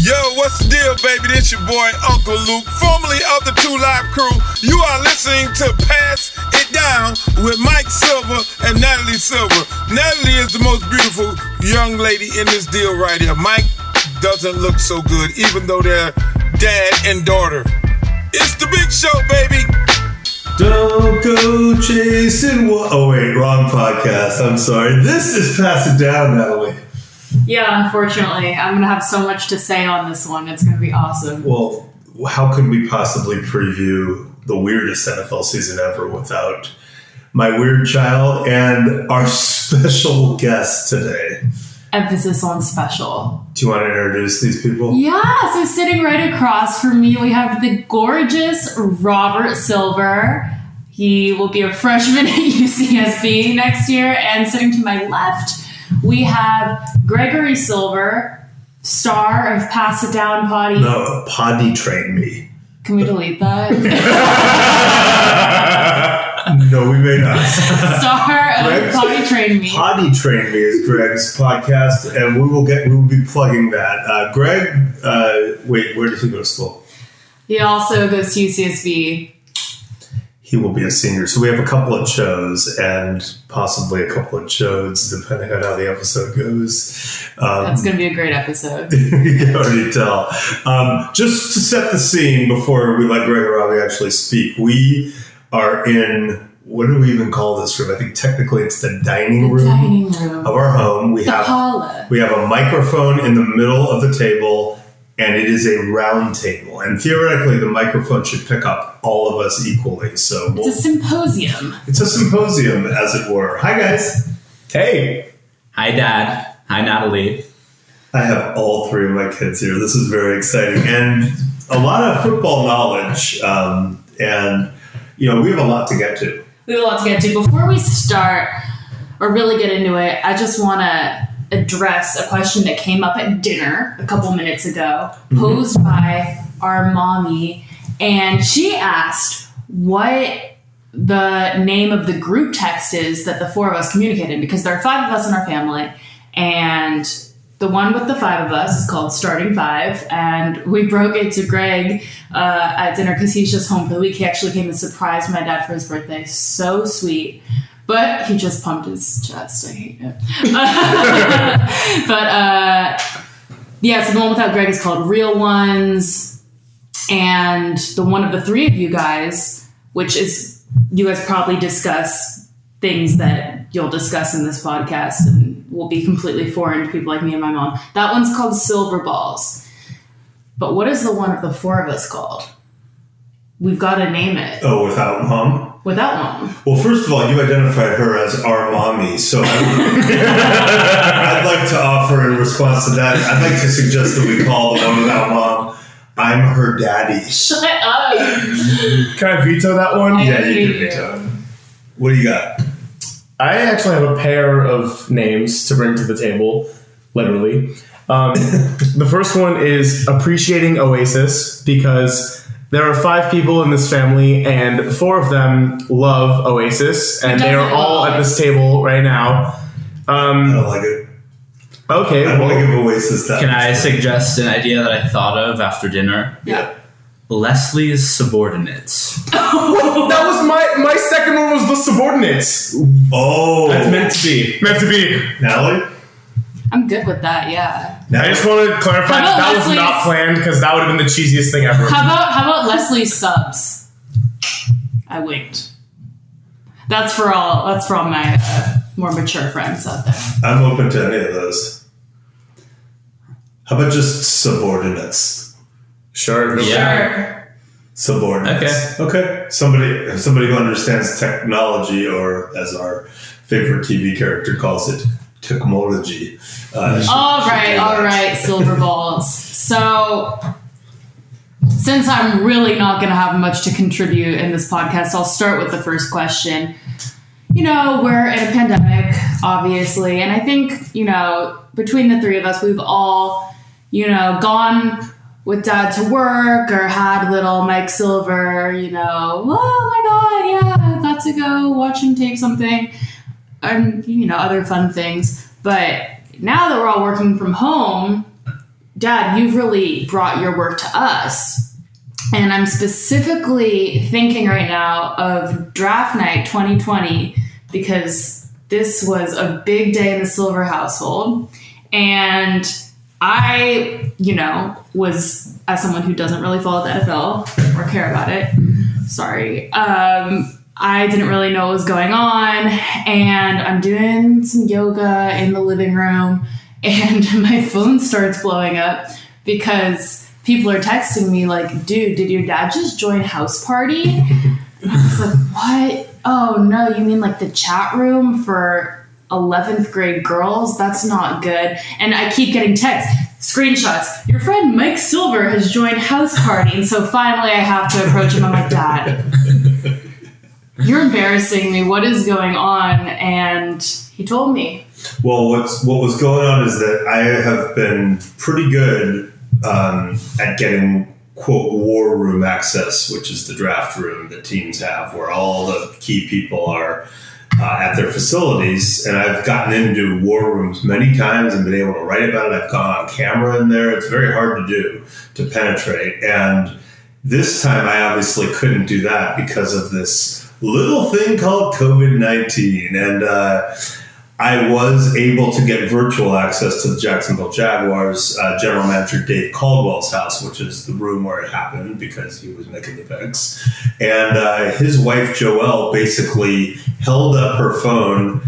Yo, what's the deal, baby? This your boy, Uncle Luke, formerly of the Two Live Crew. You are listening to Pass It Down with Mike Silver and Natalie Silver. Natalie is the most beautiful young lady in this deal right here. Mike doesn't look so good, even though they're dad and daughter. It's the big show, baby. Don't go chasing wrong podcast. I'm sorry. This is Pass It Down, Natalie. Yeah, unfortunately. I'm going to have so much to say on this one. It's going to be awesome. Well, how could we possibly preview the weirdest NFL season ever without my weird child and our special guest today? Emphasis on special. Do you want to introduce these people? Yeah, so sitting right across from me, we have the gorgeous Robert Silver. He will be a freshman at UCSB next year. And sitting to my left, we have Gregory Silver, star of Pass It Down Potty. No, Potty Train Me. Can we delete that? No, we may not. Star of Potty Train Me. Potty Train Me is Greg's podcast, and we will be plugging that. Greg, where does he go to school? He also goes to UCSB. He will be a senior. So we have a couple of shows and possibly a couple of shows, depending on how the episode goes. That's going to be a great episode. You can already tell. Just to set the scene before we let Greg and Robbie actually speak, we are in... What do we even call this room? I think technically it's the dining room of our home. We have a microphone in the middle of the table. And it is a round table. And theoretically, the microphone should pick up all of us equally. So it's a symposium. It's a symposium, as it were. Hi, guys. Hey. Hi, Dad. Hi, Natalie. I have all three of my kids here. This is very exciting. And a lot of football knowledge. And we have a lot to get to. Before we start or really get into it, I just want to address a question that came up at dinner a couple minutes ago, posed by our mommy, and she asked what the name of the group text is that the four of us communicate in, because there are five of us in our family, and the one with the five of us is called Starting Five, and we broke it to Greg at dinner because he's just home for the week. He actually came and surprised my dad for his birthday. So sweet. But he just pumped his chest. I hate it. But so the one without Greg is called Real Ones. And the one of the three of you guys, which is you guys probably discuss things that you'll discuss in this podcast and will be completely foreign to people like me and my mom. That one's called Silver Balls. But what is the one of the four of us called? We've got to name it. Oh, Without Mom? Without Mom. Well, first of all, you identified her as our mommy, so I'd like to offer in response to that, I'd like to suggest that we call the one without Mom, I'm her daddy. Shut up. Can I veto that one? Yeah, you can veto it. What do you got? I actually have a pair of names to bring to the table, literally. The first one is Appreciating Oasis, because... there are five people in this family, and four of them love Oasis, and they are all at this table right now. I don't like it. Okay, I want to give Oasis that. Can I suggest an idea that I thought of after dinner? Yeah. Leslie's Subordinates. Oh, that was my second one was The Subordinates. Oh. That's meant to be. Natalie? I'm good with that, yeah. Now, I just want to clarify that was not planned because that would have been the cheesiest thing ever. How about Leslie's Subs? I winked. That's for all my more mature friends out there. I'm open to any of those. How about just Subordinates? Sure. Yeah. Subordinates. Okay. Somebody who understands technology, or as our favorite TV character calls it, Technology. All right, Silver Balls. So, since I'm really not going to have much to contribute in this podcast, I'll start with the first question. We're in a pandemic, obviously, and I think, between the three of us, we've all, gone with Dad to work or had little Mike Silver, oh my God, yeah, I got to go watch him take something. And other fun things. But now that we're all working from home, Dad, you've really brought your work to us. And I'm specifically thinking right now of draft night 2020, because this was a big day in the Silver household. And I, you know, was, as someone who doesn't really follow the NFL or care about it, sorry, I didn't really know what was going on. And I'm doing some yoga in the living room, and my phone starts blowing up because people are texting me like, dude, did your dad just join house party? And I was like, what? Oh, no, you mean like the chat room for 11th grade girls? That's not good. And I keep getting texts, screenshots. Your friend Mike Silver has joined house party. And so finally I have to approach him. I'm like, Dad, you're embarrassing me. What is going on? And he told me. Well, what was going on is that I have been pretty good at getting, quote, war room access, which is the draft room that teams have where all the key people are at their facilities. And I've gotten into war rooms many times and been able to write about it. I've gone on camera in there. It's very hard to do, to penetrate. And this time I obviously couldn't do that because of this little thing called COVID-19. And I was able to get virtual access to the Jacksonville Jaguars general manager Dave Caldwell's house, which is the room where it happened because he was making the picks. And his wife, Joelle, basically held up her phone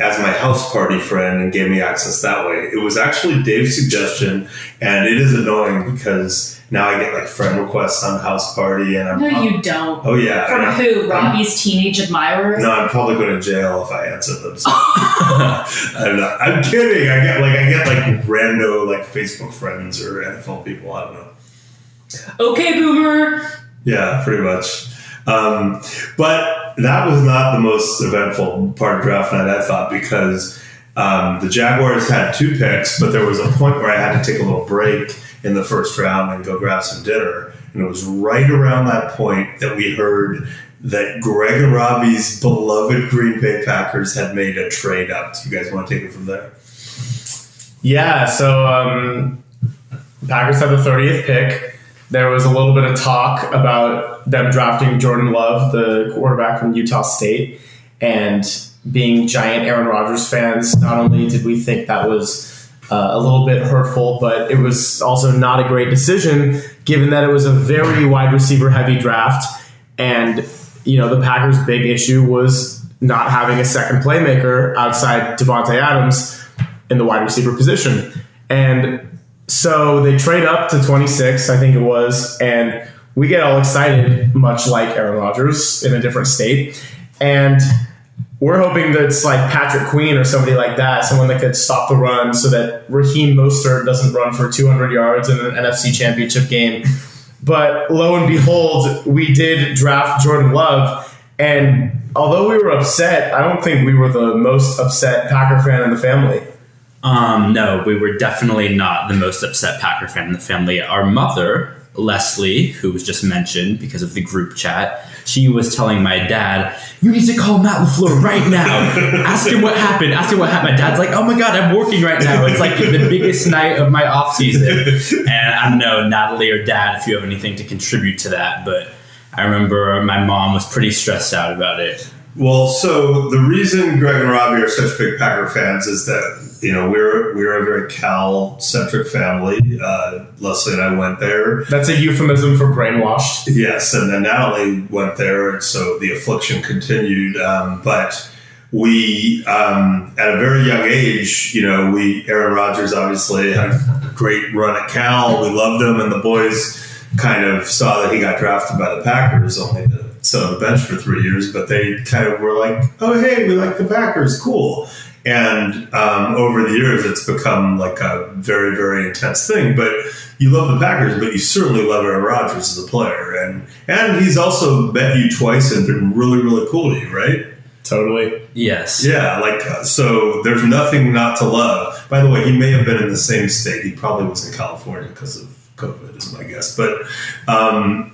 as my house party friend and gave me access that way. It was actually Dave's suggestion, and it is annoying because now I get like friend requests on house party, and I'm you don't. Oh yeah, from who? Robbie's teenage admirers? No, I'd probably go to jail if I answer them. So. I'm kidding. I get like rando like Facebook friends or NFL people. I don't know. Okay, boomer. Yeah, pretty much. But that was not the most eventful part of draft night, I thought, because the Jaguars had two picks, but there was a point where I had to take a little break in the first round and go grab some dinner. And it was right around that point that we heard that Greg and Robbie's beloved Green Bay Packers had made a trade up. So you guys want to take it from there? Yeah, so Packers had the 30th pick. There was a little bit of talk about them drafting Jordan Love, the quarterback from Utah State. And being giant Aaron Rodgers fans, not only did we think that was a little bit hurtful, but it was also not a great decision given that it was a very wide receiver heavy draft. And, you know, the Packers' big issue was not having a second playmaker outside Devontae Adams in the wide receiver position. And so they trade up to 26, I think it was, and we get all excited, much like Aaron Rodgers in a different state. And we're hoping that it's like Patrick Queen or somebody like that, someone that could stop the run so that Raheem Mostert doesn't run for 200 yards in an NFC Championship game. But lo and behold, we did draft Jordan Love. And although we were upset, I don't think we were the most upset Packer fan in the family. No, we were definitely not the most upset Packer fan in the family. Our mother, Leslie, who was just mentioned because of the group chat, she was telling my dad, you need to call Matt LaFleur right now. Ask him what happened. My dad's like, oh my God, I'm working right now. It's like the biggest night of my off season. And I don't know, Natalie or Dad, if you have anything to contribute to that, but I remember my mom was pretty stressed out about it. Well, so the reason Greg and Robbie are such big Packer fans is that, you know, we're a very Cal-centric family. Leslie and I went there. That's a euphemism for brainwashed. Yes, and then Natalie went there, and so the affliction continued. But we, at a very young age, you know, Aaron Rodgers obviously had a great run at Cal. We loved him, and the boys kind of saw that he got drafted by the Packers, only to sit on the bench for 3 years, but they kind of were like, oh, hey, we like the Packers, cool. And over the years, it's become like a very, very intense thing. But you love the Packers, but you certainly love Aaron Rodgers as a player. And he's also met you twice and been really, really cool to you, right? Totally. Yes. Yeah, like, so there's nothing not to love. By the way, he may have been in the same state. He probably was in California because of COVID is my guess. But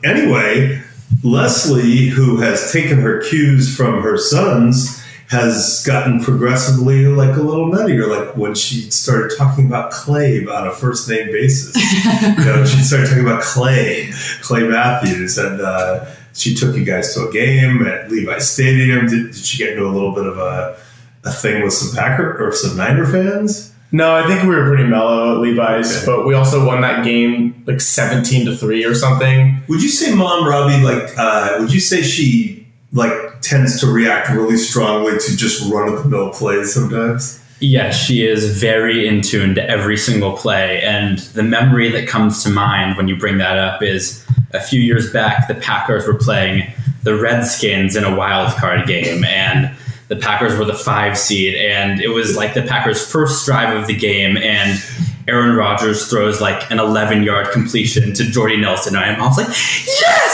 anyway, Leslie, who has taken her cues from her sons, has gotten progressively like a little nuttier. Like when she started talking about Clay on a first name basis, you know, she started talking about Clay Matthews, and she took you guys to a game at Levi Stadium. Did she get into a little bit of a thing with some Packer or some Niner fans? No, I think we were pretty mellow at Levi's, okay. But we also won that game like 17-3 or something. Would you say Mom Robbie would you say she like tends to react really strongly to just run of the mill plays sometimes? Yes, she is very in tune to every single play, and the memory that comes to mind when you bring that up is a few years back the Packers were playing the Redskins in a wild card game, and the Packers were the 5 seed, and it was like the Packers' first drive of the game, and Aaron Rodgers throws like an 11-yard completion to Jordy Nelson, and I was like, yes!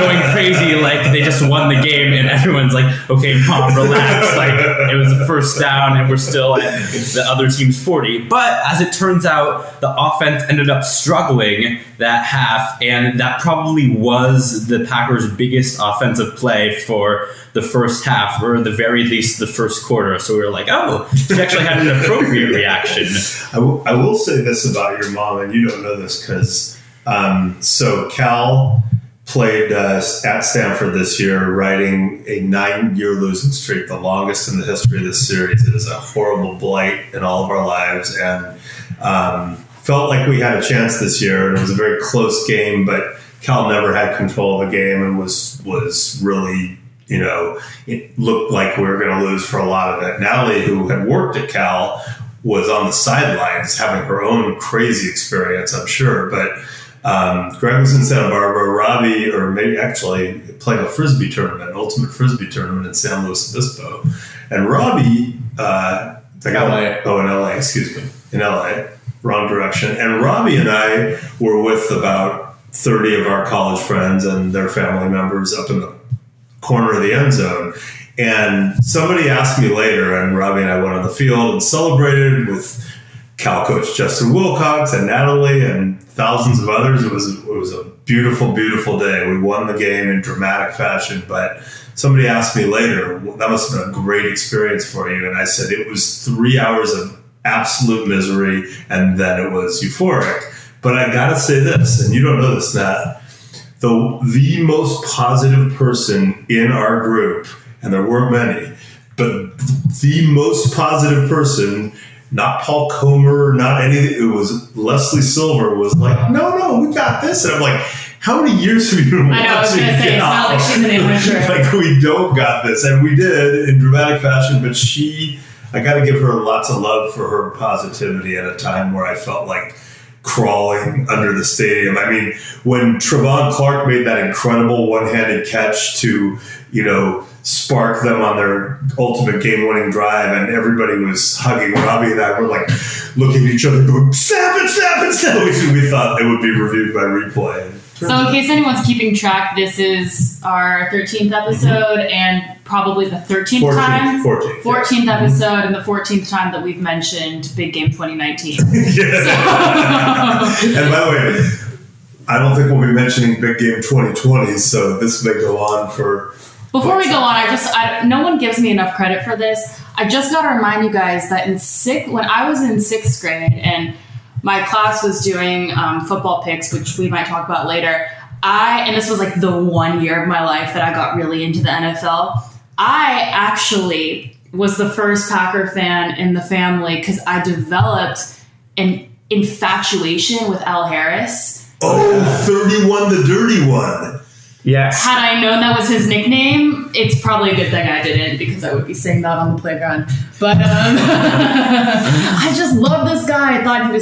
Going crazy, like they just won the game, and everyone's like, okay, Mom, relax. Like it was the first down, and we're still at the other team's 40. But as it turns out, the offense ended up struggling that half, and that probably was the Packers' biggest offensive play for the first half, or at the very least the first quarter. So we were like, oh, she actually had an appropriate reaction. I will say this about your mom, and you don't know this because so Cal played at Stanford this year, riding a 9-year losing streak, the longest in the history of this series. It is a horrible blight in all of our lives, and felt like we had a chance this year, and it was a very close game, but Cal never had control of the game and was really, you know, it looked like we were going to lose for a lot of it. Natalie, who had worked at Cal, was on the sidelines having her own crazy experience, I'm sure. But Greg was in Santa Barbara. Robbie, or maybe actually, played a Frisbee tournament, an ultimate Frisbee tournament in San Luis Obispo. And Robbie, in LA, excuse me, in LA, wrong direction. And Robbie and I were with about 30 of our college friends and their family members up in the corner of the end zone. And somebody asked me later, and Robbie and I went on the field and celebrated with Cal coach Justin Wilcox and Natalie and thousands of others. It was a beautiful, beautiful day. We won the game in dramatic fashion, but somebody asked me later, well, that must have been a great experience for you. And I said, it was 3 hours of absolute misery, and then it was euphoric. But I got to say this, and you don't know this, Nat, the most positive person in our group, and there weren't many, but the most positive person, not Paul Comer, not anything, it was Leslie Silver, was like, no, we got this. And I'm like, how many years have you been watching? I know, I was going to say, it's not like she's an amateur. Like, we don't got this. And we did in dramatic fashion, but I got to give her lots of love for her positivity at a time where I felt like crawling under the stadium. I mean, when Trevon Clark made that incredible one-handed catch to, you know, spark them on their ultimate game-winning drive, and everybody was hugging Robbie and I were like looking at each other going, snap it. We thought it would be reviewed by replay. So in case anyone's keeping track, this is our 13th episode, mm-hmm. and probably the 14th yes. episode, and the 14th time that we've mentioned Big Game 2019. And by the way, I don't think we'll be mentioning Big Game 2020, so this may go on for... Before we go on, no one gives me enough credit for this. I just got to remind you guys that when I was in 6th grade and my class was doing football picks, which we might talk about later, and this was like the one year of my life that I got really into the NFL, I actually was the first Packer fan in the family because I developed an infatuation with Al Harris. Oh, 31 the Dirty One. Yes. Had I known that was his nickname, it's probably a good thing I didn't, because I would be saying that on the playground. But I just love this guy. I thought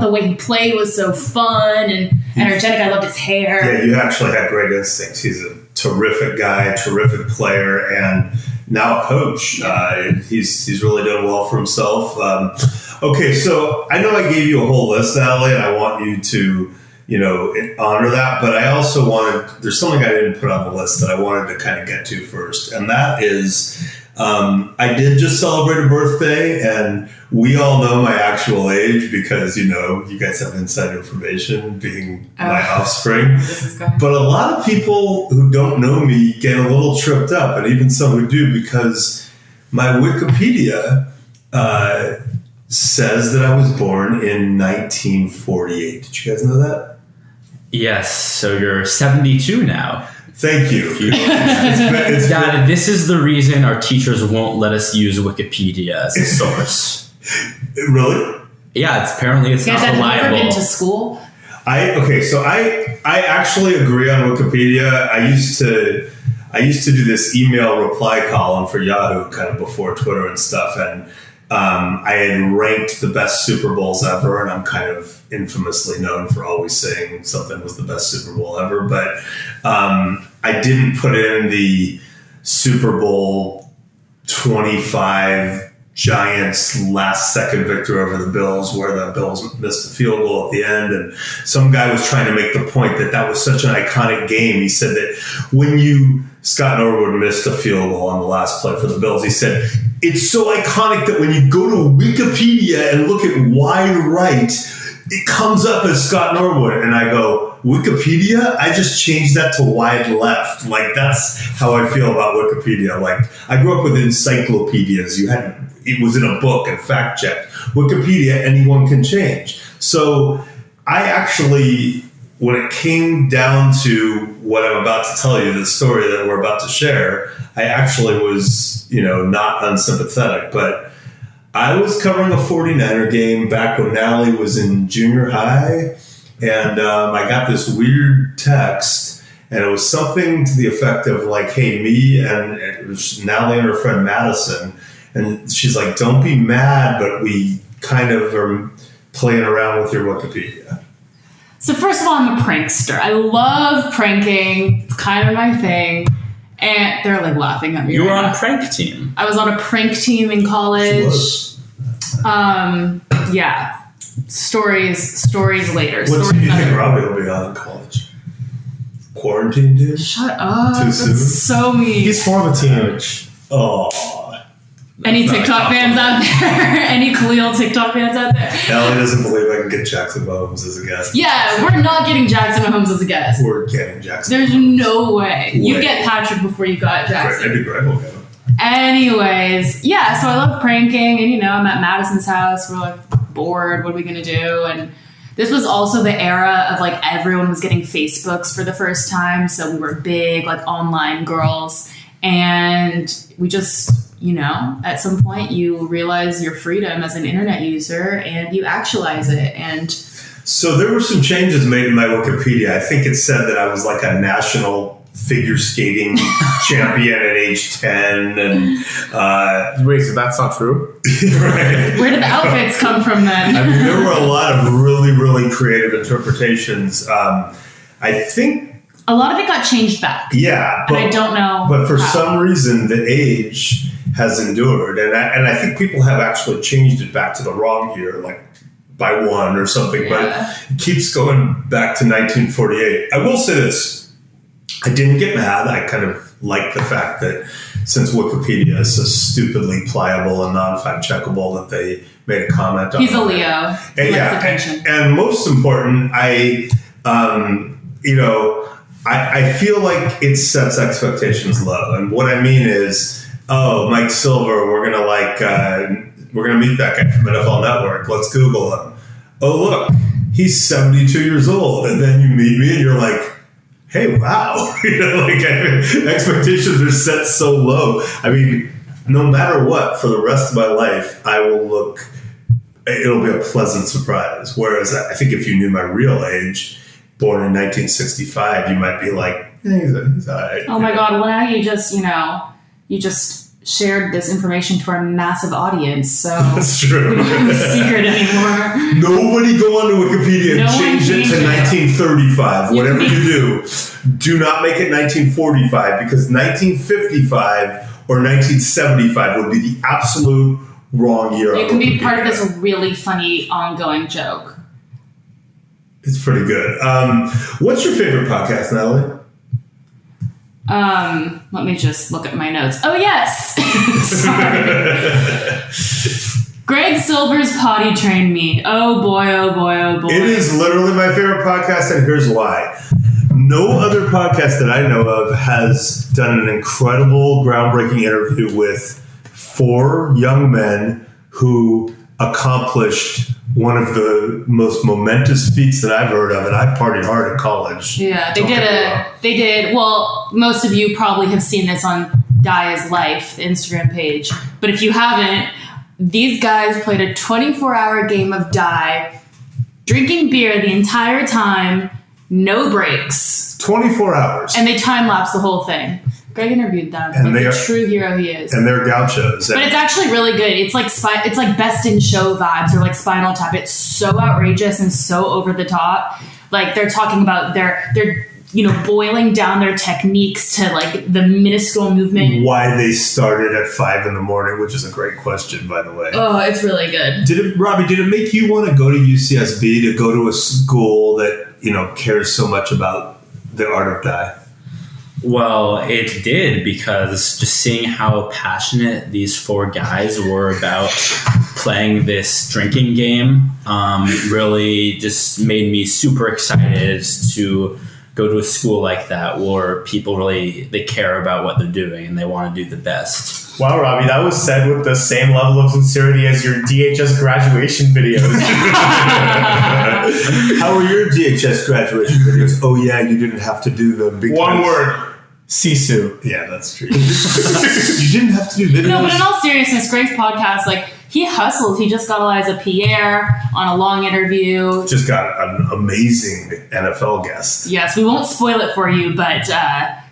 the way he played was so fun and energetic. I loved his hair. Yeah, you actually had great instincts. He's a terrific guy, terrific player, and now a coach. He's really done well for himself. Okay, so I know I gave you a whole list, Natalie, and I want you to, you know, honor that. But I also wanted, there's something I didn't put on the list that I wanted to kind of get to first. And that is I did just celebrate a birthday, and we all know my actual age because, you know, you guys have inside information being my offspring. But a lot of people who don't know me get a little tripped up, and even some who do, because my Wikipedia says that I was born in 1948. Did you guys know that? Yes. So you're 72 now. Thank you. It's God, this is the reason our teachers won't let us use Wikipedia as a source. Really? Yeah, apparently it's not reliable. Have you been to school? Okay, so I actually agree on Wikipedia. I used to do this email reply column for Yahoo, kind of before Twitter and stuff, and I had ranked the best Super Bowls ever, and I'm kind of infamously known for always saying something was the best Super Bowl ever, but I didn't put in the Super Bowl 25 Giants last second victory over the Bills, where the Bills missed a field goal at the end. And some guy was trying to make the point that that was such an iconic game. He said that when Scott Norwood missed a field goal on the last play for the Bills, he said, it's so iconic that when you go to Wikipedia and look at wide right, it comes up as Scott Norwood. And I go, Wikipedia? I just changed that to wide left. Like, that's how I feel about Wikipedia. Like, I grew up with encyclopedias. It was in a book and fact checked. Wikipedia, anyone can change. So I actually, when it came down to what I'm about to tell you, the story that we're about to share, I actually was, you know, not unsympathetic, but I was covering a 49er game back when Nally was in junior high, and I got this weird text, and it was something to the effect of like, hey, me and it was Nally and her friend Madison, and she's like, don't be mad, but we kind of are playing around with your Wikipedia. So first of all, I'm a prankster. I love pranking. It's kind of my thing. And they're like laughing at me. You were on a prank team. I was on a prank team in college. Yeah. Stories later. What do you think Robbie will be on in college? Quarantine dude? Shut up. Too soon? That's so mean. He's for the team. Oh. Any TikTok fans out there? Any Khalil TikTok fans out there? Ellie doesn't believe I can get Jackson Mahomes as a guest. Yeah, we're not getting Jackson Mahomes as a guest. We're getting Jackson. There's no way. You get Patrick before you got Jackson. That'd be great. We'll get him. Anyways, yeah, so I love pranking, and you know, I'm at Madison's house. We're like bored. What are we going to do? And this was also the era of like everyone was getting Facebooks for the first time. So we were big, like online girls. And we just, you know, at some point you realize your freedom as an internet user and you actualize it. And so there were some changes made in my Wikipedia. I think it said that I was like a national figure skating champion at age 10. And wait, so that's not true? Right. Where did the outfits come from then? I mean, there were a lot of really, really creative interpretations. I think a lot of it got changed back. Yeah. But I don't know. But for some reason, the age has endured, and I think people have actually changed it back to the wrong year, like by one or something, but it keeps going back to 1948. I will say this, I didn't get mad. I kind of like the fact that since Wikipedia is so stupidly pliable and non-fact checkable that they made a comment on it. He's a Leo. And most important, I feel like it sets expectations low, and what I mean is, oh, Mike Silver, we're gonna meet that guy from NFL Network. Let's Google him. Oh, look, he's 72 years old. And then you meet me and you're like, hey, wow. You know, like, expectations are set so low. I mean, no matter what, for the rest of my life, it'll be a pleasant surprise. Whereas I think if you knew my real age, born in 1965, you might be like, eh, he's all right. Oh my God, well now you just, you know, you just shared this information to our massive audience, so that's true. We don't have a secret anymore. Nobody go onto Wikipedia and change it to 1935. Whatever you do not make it 1945, because 1955 or 1975 would be the absolute wrong year. It can be part of this really funny ongoing joke. It's pretty good. What's your favorite podcast, Natalie? Let me just look at my notes. Oh, yes. Sorry. Greg Silver's Potty Train Me. Oh, boy, oh, boy, oh, boy. It is literally my favorite podcast, and here's why. No other podcast that I know of has done an incredible, groundbreaking interview with four young men who accomplished one of the most momentous feats that I've heard of, and I partied hard at college. Yeah, they did. Well, most of you probably have seen this on Dia's Life, the Instagram page. But if you haven't, these guys played a 24-hour game of Die, drinking beer the entire time, no breaks. 24 hours. And they time-lapse the whole thing. Greg interviewed them. And like the true hero he is. And they're gauchos. But it's actually really good. It's like Best in Show vibes or like Spinal Tap. It's so outrageous and so over the top. Like they're talking about they're boiling down their techniques to like the minuscule movement. Why they started at 5 a.m, which is a great question, by the way. Oh, it's really good. Robbie, did it make you want to go to UCSB, to go to a school that, you know, cares so much about the art of die? Well, it did, because just seeing how passionate these four guys were about playing this drinking game really just made me super excited to go to a school like that where people really, they care about what they're doing and they want to do the best. Wow, Robbie, that was said with the same level of sincerity as your DHS graduation videos. How were your DHS graduation videos? Oh, yeah, you didn't have to do them because... One word. Sisu. Yeah, that's true. You didn't have to do videos. No, but in all seriousness, Greg's podcast, like, he hustled. He just got Eliza Pierre on a long interview. Just got an amazing NFL guest. Yes, we won't spoil it for you, but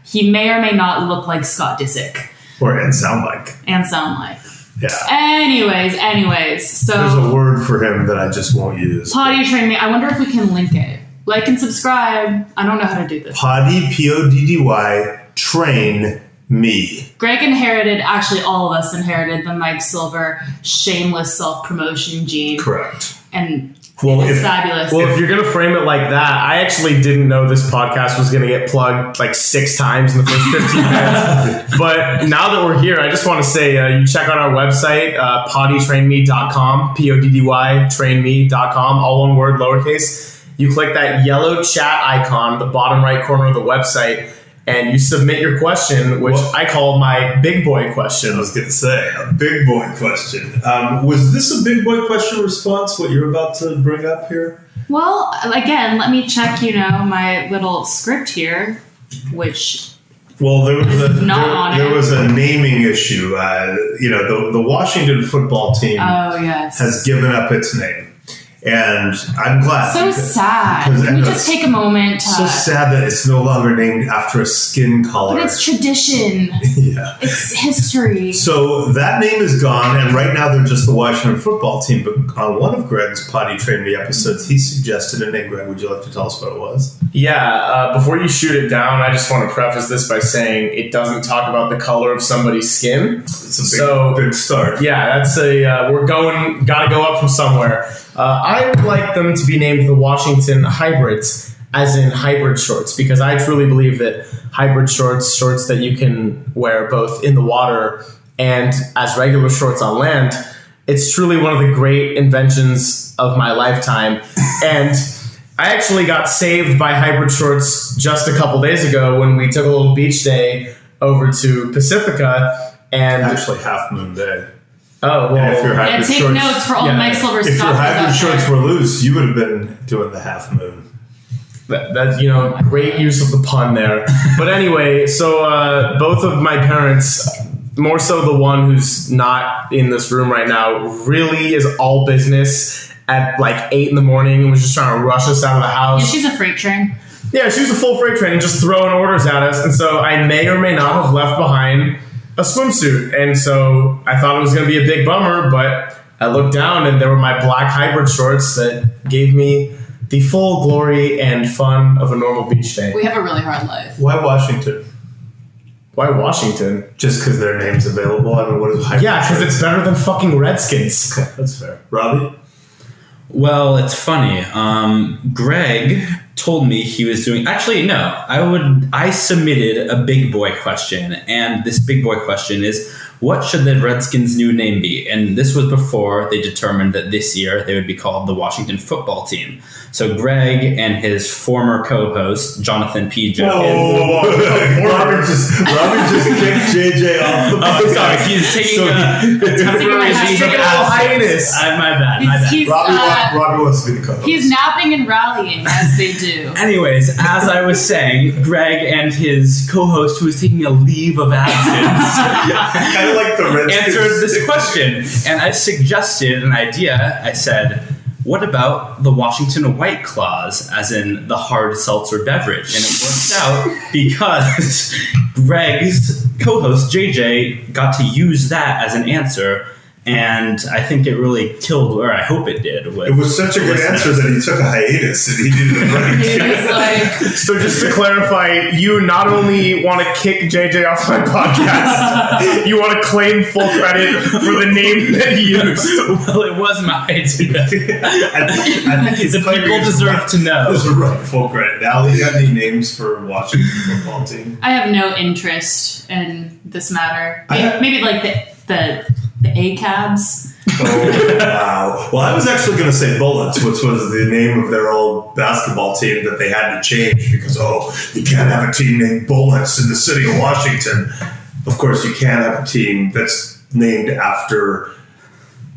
he may or may not look like Scott Disick. And sound like. Yeah. Anyways, so... There's a word for him that I just won't use. Potty Train Me. I wonder if we can link it. Like and subscribe. I don't know how to do this. Potty, P-O-D-D-Y, Train Me. Greg inherited, actually all of us inherited, the Mike Silver shameless self-promotion gene. Correct. And... Well, it's fabulous. Well, if you're going to frame it like that, I actually didn't know this podcast was going to get plugged like 6 times in the first 15 minutes. But now that we're here, I just want to say you check out our website, pottytrainme.com, P-O-D-D-Y, trainme.com, all one word, lowercase. You click that yellow chat icon at the bottom right corner of the website, and you submit your question, which I call my big boy question. I was going to say, a big boy question. Was this a big boy question response, what you're about to bring up here? Well, again, let me check, my little script here, which... Well, there was a naming issue. The Washington football team has given up its name. And I'm glad. So sad. Can we just take a moment? So sad that it's no longer named after a skin color. But it's tradition. Yeah. It's history. So that name is gone, and right now they're just the Washington football team. But on one of Greg's Potty Train Me episodes, he suggested a name. Greg, would you like to tell us what it was? Yeah. Before you shoot it down, I just want to preface this by saying it doesn't talk about the color of somebody's skin. It's a big start. Yeah. That's gotta go up from somewhere. I would like them to be named the Washington Hybrids, as in hybrid shorts, because I truly believe that hybrid shorts, shorts that you can wear both in the water and as regular shorts on land, it's truly one of the great inventions of my lifetime. And I actually got saved by hybrid shorts just a couple days ago when we took a little beach day over to Pacifica. And actually, half moon day. Oh, well. And if your hybrid take shorts, notes for all Mike Silver's if your hybrid shorts were loose, you would have been doing the half moon. That's great use of the pun there. But anyway, so both of my parents, more so the one who's not in this room right now, really is all business at like 8 a.m. and was just trying to rush us out of the house. Yeah, she's a freight train. Yeah, she was a full freight train, just throwing orders at us. And so I may or may not have left behind a swimsuit, and so I thought it was going to be a big bummer, but I looked down and there were my black hybrid shorts that gave me the full glory and fun of a normal beach day. We have a really hard life. Why Washington? Just because their name's available? I mean, what is hybrid shorts? Yeah, because it's better than fucking Redskins. Okay, that's fair. Robbie? Well, it's funny. Greg told me he was doing... Actually, no. I submitted a big boy question, and this big boy question is, what should the Redskins' new name be? And this was before they determined that this year they would be called the Washington football team. So Greg and his former co-host, Jonathan P. Jenkins... Whoa. Robert just kicked JJ off the podcast. Oh, sorry. He's taking a hiatus. My bad. Robbie wants to be the co-host. He's napping and rallying as they do. Anyways, as I was saying, Greg and his co-host, who was taking a leave of absence, kind of like the Redskins, answered this question. And I suggested an idea. I said, what about the Washington White Claws, as in the hard seltzer beverage? And it worked out because Greg's co-host, JJ, got to use that as an answer. And I think it really killed, or I hope it did. It was such a good answer that he took a hiatus and he did a break. So just to clarify, you not only want to kick JJ off my podcast, you want to claim full credit for the name that he used. Well, it was my idea. I think the people deserve to know. Those are full credit. Now, do you have any names for Washington football team? I have no interest in this matter. Maybe like the ACABs. Oh, wow. Well, I was actually going to say Bullets, which was the name of their old basketball team that they had to change because, you can't have a team named Bullets in the city of Washington. Of course, you can't have a team that's named after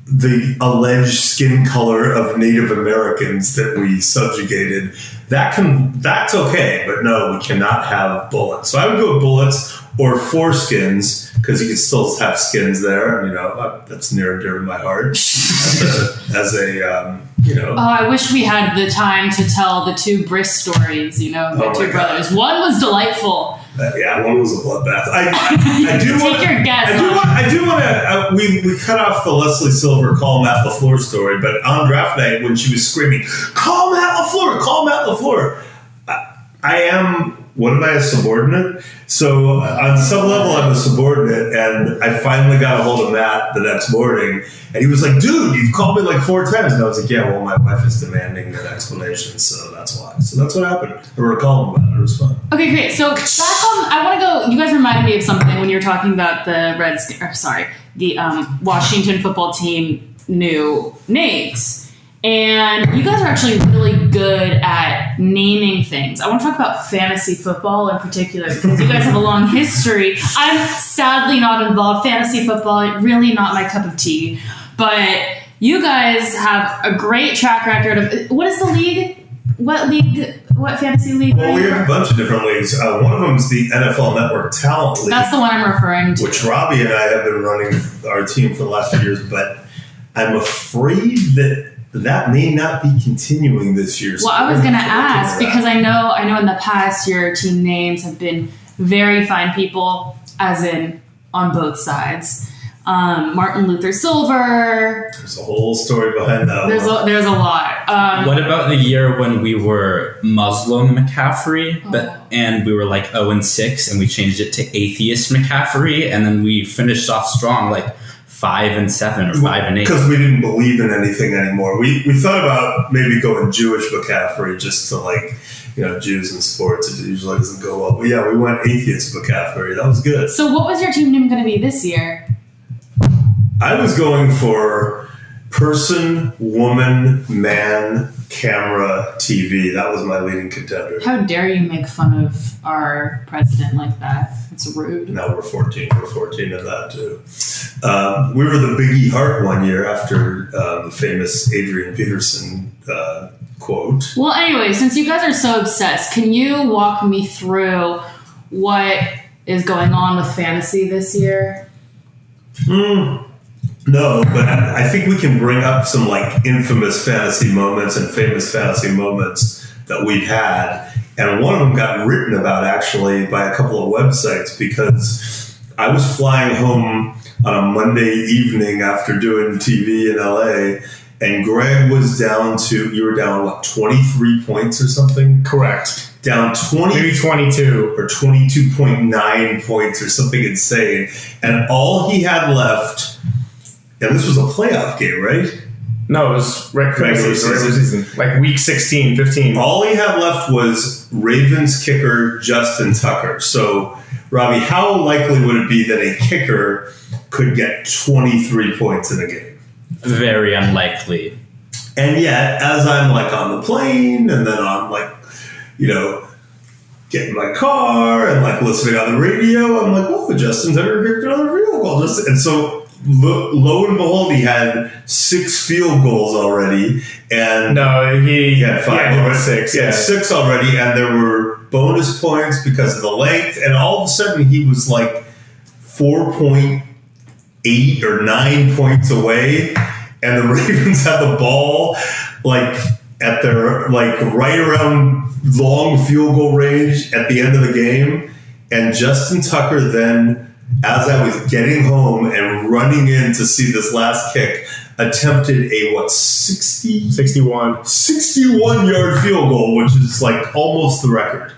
the alleged skin color of Native Americans that we subjugated. That's okay, but no, we cannot have Bullets. So I would go with Bullets or Foreskins, because you can still have skins there. And, that's near and dear to my heart. Oh, I wish we had the time to tell the two Briss stories, the two brothers. One was delightful. Yeah, one was a bloodbath. I do want to... Take your guess. I do want to... We cut off the Leslie Silver call Matt LaFleur story, but on draft night when she was screaming, call Matt LaFleur, call Matt LaFleur. I am... What am I, a subordinate? So on some level, I'm a subordinate, and I finally got a hold of Matt the next morning, and he was like, dude, you've called me like 4 times. And I was like, yeah, well, my wife is demanding an explanation, so that's why. So that's what happened. I wrote a column about it. It was fun. Okay, great. So back on, I want to go, you guys reminded me of something when you were talking about the Washington football team new names. And you guys are actually really good at naming things. I want to talk about fantasy football in particular because you guys have a long history. I'm sadly not involved. Fantasy football, really not my cup of tea. But you guys have a great track record of... What is the league? What league? What fantasy league? Well, we have a bunch of different leagues. One of them is the NFL Network Talent League. That's the one I'm referring to. Which Robbie and I have been running our team for the last few years, but I'm afraid that may not be continuing this year. Well, I was going to ask because I know in the past your team names have been very fine people, as in on both sides. Martin Luther Silver. There's a whole story behind that. There's a lot. What about the year when we were Muslim McCaffrey, and we were like 0-6, and we changed it to Atheist McCaffrey, and then we finished off strong, like 5-7 or 5-8. Because we didn't believe in anything anymore. We thought about maybe going Jewish McCaffrey just to Jews in sports. It usually doesn't go well. But yeah, we went Atheist McCaffrey. That was good. So what was your team name going to be this year? I was going for person, woman, man, camera, TV. That was my leading contender. How dare you make fun of our president like that? It's rude. No, we're 14. We're 14 at that, too. We were the Biggie Hart one year after the famous Adrian Peterson quote. Well, anyway, since you guys are so obsessed, can you walk me through what is going on with fantasy this year? No, but I think we can bring up some infamous fantasy moments and famous fantasy moments that we've had. And one of them got written about actually by a couple of websites because I was flying home on a Monday evening after doing TV in LA, and Greg was down 23 points or something? Correct. Down 20. Maybe 22. Or 22.9 points or something insane. And all he had left, and this was a playoff game, right? No, it was regular season. Like week 16, 15. All he had left was Ravens kicker Justin Tucker. So, Robbie, how likely would it be that a kicker could get 23 points in a game? Very unlikely. And yet, as I'm like on the plane and then I'm like, you know, getting my car and like listening on the radio, I'm like, oh, Justin Tucker kicked another field goal. And so, lo and behold, he had 6 field goals already, and no, he had 5. Yeah, there were 6. Yeah, 6 already, and there were bonus points because of the length. And all of a sudden, he was like 4.8 or 9 points away, and the Ravens had the ball like at their like right around long field goal range at the end of the game, and Justin Tucker then, as I was getting home and running in to see this last kick, attempted a, 61-yard field goal, which is, like, almost the record.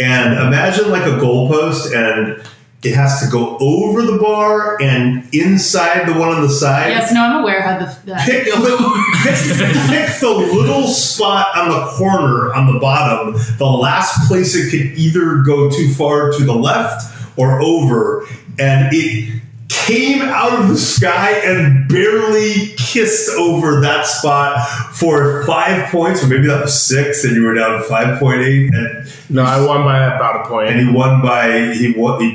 And imagine, like, a goalpost, and it has to go over the bar and inside the one on the side. Yes, no, I'm aware how the pick the little spot on the corner on the bottom, the last place it could either go too far to the left or over, and it came out of the sky and barely kissed over that spot for 5 points, or maybe that was 6, and you were down to 5.8. And no, I won by about a point. And he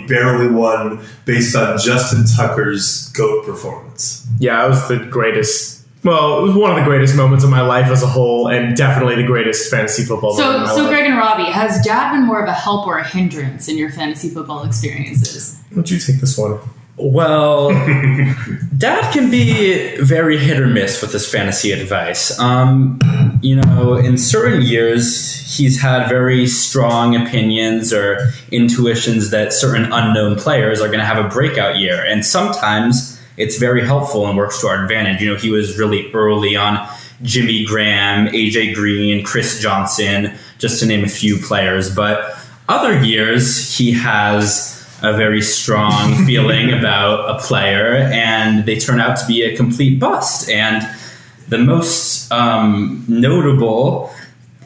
barely won based on Justin Tucker's GOAT performance. Yeah, it was the greatest. Well, it was one of the greatest moments of my life as a whole, and definitely the greatest fantasy football moment of my life. So, Greg and Robbie, has dad been more of a help or a hindrance in your fantasy football experiences? Why don't you take this one? Well, dad can be very hit or miss with his fantasy advice. In certain years, he's had very strong opinions or intuitions that certain unknown players are going to have a breakout year, and sometimes it's very helpful and works to our advantage. You know, he was really early on Jimmy Graham, AJ Green, Chris Johnson, just to name a few players. But other years, he has a very strong feeling about a player, and they turn out to be a complete bust. And the most notable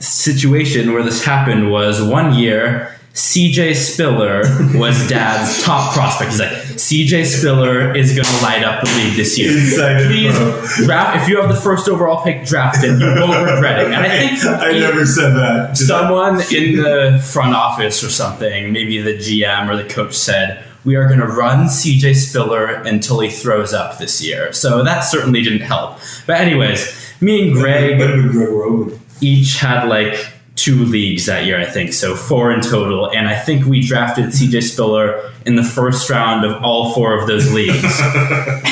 situation where this happened was one year, CJ Spiller was dad's top prospect. He's like, CJ Spiller is going to light up the league this year. Please draft. If you have the first overall pick, draft it. You won't regret it. And I think I never said that. Someone in the front office or something, maybe the GM or the coach, said, we are going to run CJ Spiller until he throws up this year. So that certainly didn't help. But anyways, me and Greg each had like 2 leagues that year, I think, so 4 in total, and I think we drafted CJ Spiller in the first round of all 4 of those leagues.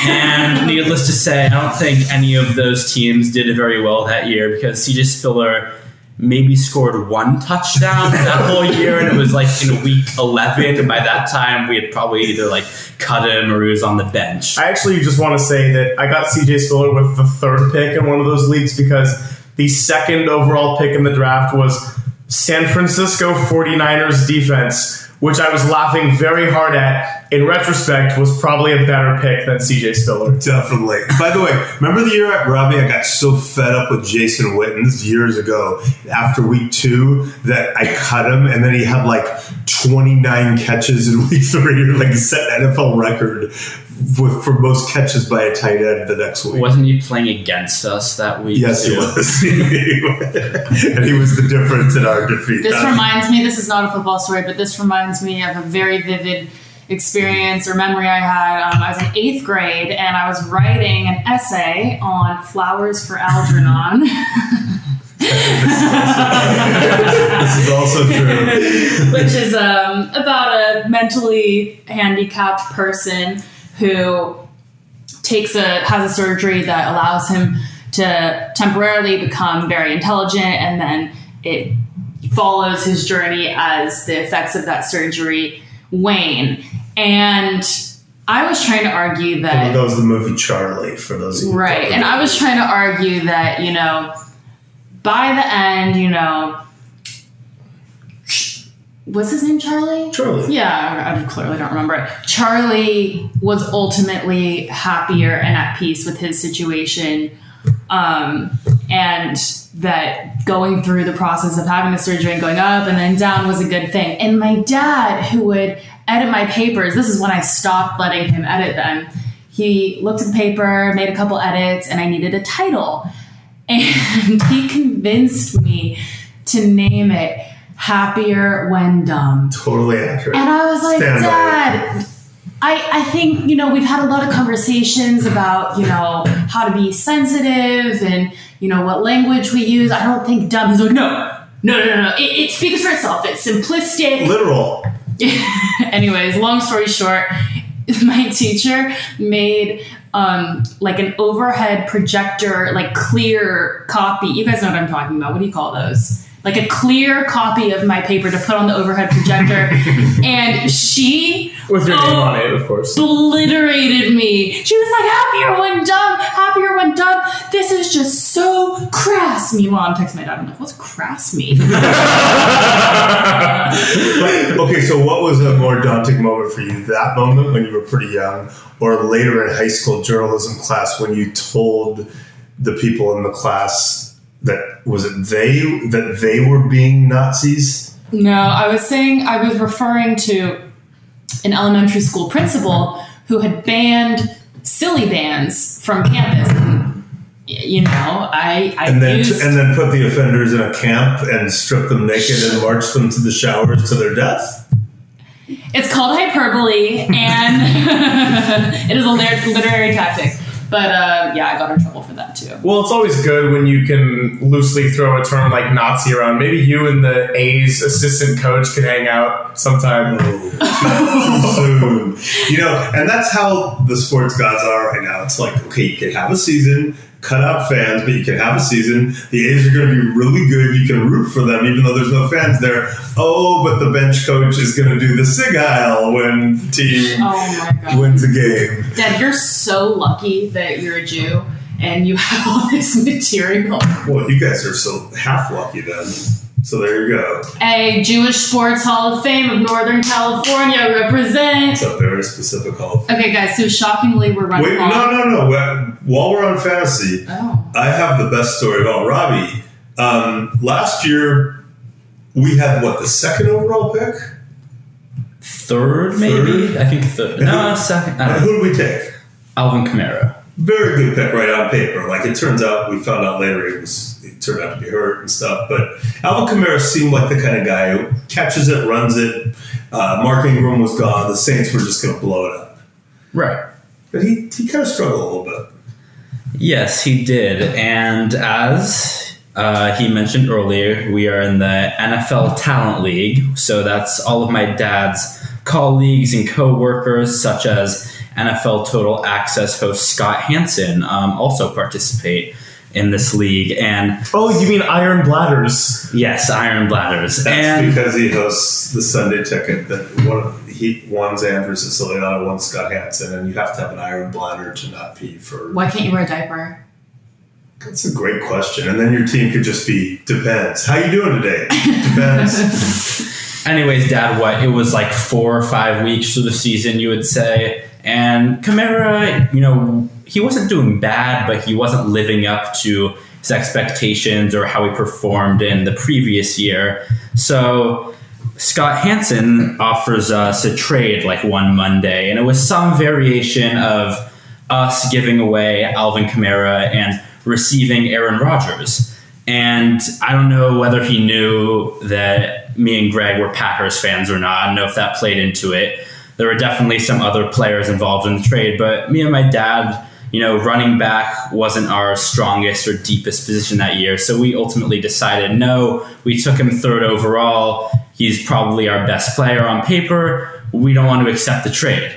And needless to say, I don't think any of those teams did very well that year, because CJ Spiller maybe scored 1 touchdown that whole year, and it was like in week 11, and by that time we had probably either like cut him or he was on the bench. I actually just want to say that I got CJ Spiller with the 3rd pick in one of those leagues, because the 2nd overall pick in the draft was San Francisco 49ers defense, which I was laughing very hard at. In retrospect, was probably a better pick than CJ Spiller. Definitely. By the way, remember the year at Robbie, I got so fed up with Jason Witten, this years ago, after week 2, that I cut him, and then he had like 29 catches in week 3, or like set NFL record for most catches by a tight end the next week. Wasn't he playing against us that week? Yes, he was. And he was the difference in our defeat. This reminds me, this is not a football story, but this reminds me of a very vivid experience or memory I had. I was in 8th grade, and I was writing an essay on Flowers for Algernon. This is also true. Which is about a mentally handicapped person who has a surgery that allows him to temporarily become very intelligent, and then it follows his journey as the effects of that surgery wane. And I was trying to argue that... Well, that was the movie Charlie, for those of you... Right, and I was trying to argue that, you know, by the end, you know... Was his name Charlie? Charlie. Yeah, I clearly don't remember it. Charlie was ultimately happier and at peace with his situation And that going through the process of having the surgery and going up and then down was a good thing. And my dad, who would edit my papers, this is when I stopped letting him edit them. He looked at the paper, made a couple edits, and I needed a title. And he convinced me to name it Happier When Dumb. Totally accurate. And I was like, Dad, I think, you know, we've had a lot of conversations about, you know, how to be sensitive and, you know, what language we use. I don't think dumb. He's like, no. It speaks for itself. It's simplistic. Literal. Anyways, long story short, my teacher made like an overhead projector, like clear copy. You guys know what I'm talking about. What do you call those? Like a clear copy of my paper to put on the overhead projector. And she with your name on it, of course. Obliterated me. She was like, happier when dumb. This is just so crass. Meanwhile, I'm texting my dad. I'm like, what's crass mean? Okay, so what was a more daunting moment for you? That moment when you were pretty young, or later in high school journalism class when you told the people in the class that they were being Nazis? No, I was referring to an elementary school principal who had banned silly bands from campus. And, you know, I then put the offenders in a camp and stripped them naked and marched them to the showers to their death. It's called hyperbole, and it is a literary tactic. But, I got in trouble for that, too. Well, it's always good when you can loosely throw a term like Nazi around. Maybe you and the A's assistant coach could hang out sometime. You know, and that's how the sports gods are right now. It's like, okay, you can have a season, cut out fans, but you can have a season. The A's are going to be really good. You can root for them, even though there's no fans there. Oh, but the bench coach is going to do the sig aisle when the team wins a game. Dad, you're so lucky that you're a Jew and you have all this material. Well, you guys are so half lucky then. So there you go. A Jewish Sports Hall of Fame of Northern California represent. It's a very specific Hall of Fame. Okay, guys, so shockingly we're running Wait, on. No. While we're on fantasy, I have the best story of all. Robbie, last year we had, the second overall pick? Third, maybe? Third? I think third. No, second. I don't know. Who did we take? Alvin Kamara. Very good pick right on paper. It turns out, we found out later it turned out to be hurt and stuff. But Alvin Kamara seemed like the kind of guy who catches it, runs it. Mark Ingram was gone. The Saints were just going to blow it up. Right. But he kind of struggled a little bit. Yes, he did. And as he mentioned earlier, we are in the NFL Talent League. So that's all of my dad's colleagues and co-workers, such as NFL Total Access host Scott Hansen also participate in this league. And you mean Iron Bladders? Yes, Iron Bladders. That's because he hosts the Sunday Ticket. One's Andrew Siciliano, one's Scott Hansen, and you have to have an iron bladder to not pee for... Why can't you wear a diaper? That's a great question. And then your team could just be, depends. How you doing today? Depends. Anyways, Dad, it was 4 or 5 weeks through the season, you would say. And Kamara, he wasn't doing bad, but he wasn't living up to his expectations or how he performed in the previous year. So Scott Hansen offers us a trade one Monday, and it was some variation of us giving away Alvin Kamara and receiving Aaron Rodgers. And I don't know whether he knew that me and Greg were Packers fans or not. I don't know if that played into it. There were definitely some other players involved in the trade, but me and my dad, running back wasn't our strongest or deepest position that year. So we ultimately decided, no, we took him third overall. He's probably our best player on paper. We don't want to accept the trade.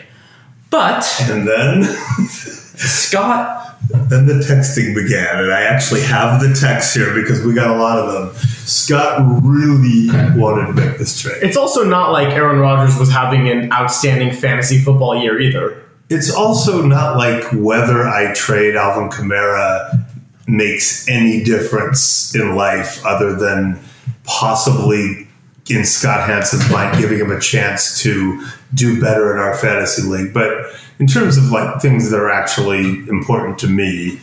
And then? Scott. Then the texting began, and I actually have the text here because we got a lot of them. Scott really wanted to make this trade. It's also not like Aaron Rodgers was having an outstanding fantasy football year either. It's also not like whether I trade Alvin Kamara makes any difference in life other than possibly in Scott Hansen's mind giving him a chance to do better in our fantasy league. But in terms of things that are actually important to me,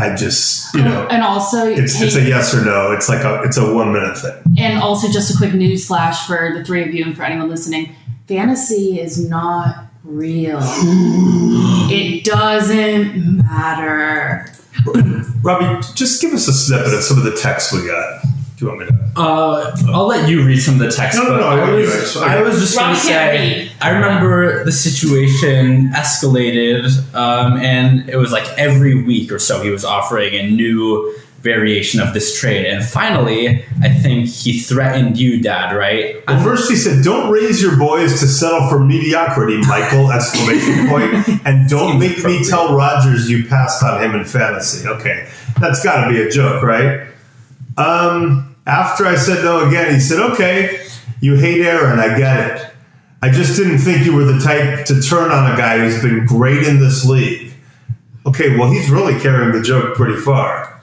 I just, you know, and also it's a yes or no. It's like it's a 1 minute thing. And also just a quick news flash for the three of you and for anyone listening. Fantasy is not real. It doesn't matter. Robbie, just give us a snippet of some of the text we got. Do you want me to? I'll let you read some of the text. No. I was just going to say, I remember the situation escalated, and it was like every week or so he was offering a new variation of this trade. And finally, I think he threatened you, Dad, right? Well, first he said, don't raise your boys to settle for mediocrity, Michael, exclamation point. And don't make me tell Rodgers you passed on him in fantasy. Okay, that's got to be a joke, right? After I said no again, he said, okay, you hate Aaron, I get it. I just didn't think you were the type to turn on a guy who's been great in this league. Okay, well, he's really carrying the joke pretty far.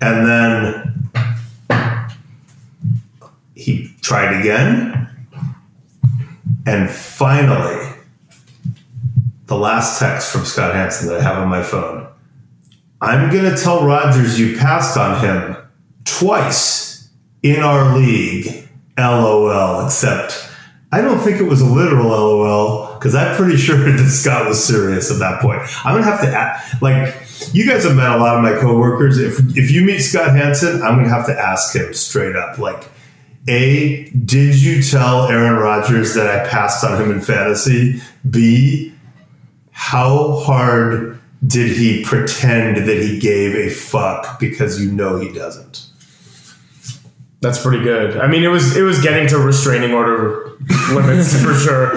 And then he tried again. And finally, the last text from Scott Hansen that I have on my phone. I'm going to tell Rodgers you passed on him twice in our league, LOL, except I don't think it was a literal LOL because I'm pretty sure that Scott was serious at that point. I'm going to have to ask, like, you guys have met a lot of my coworkers. If you meet Scott Hansen, I'm going to have to ask him straight up, like, A, did you tell Aaron Rodgers that I passed on him in fantasy? B, how hard did he pretend that he gave a fuck because you know he doesn't? That's pretty good. I mean, it was getting to restraining order limits for sure.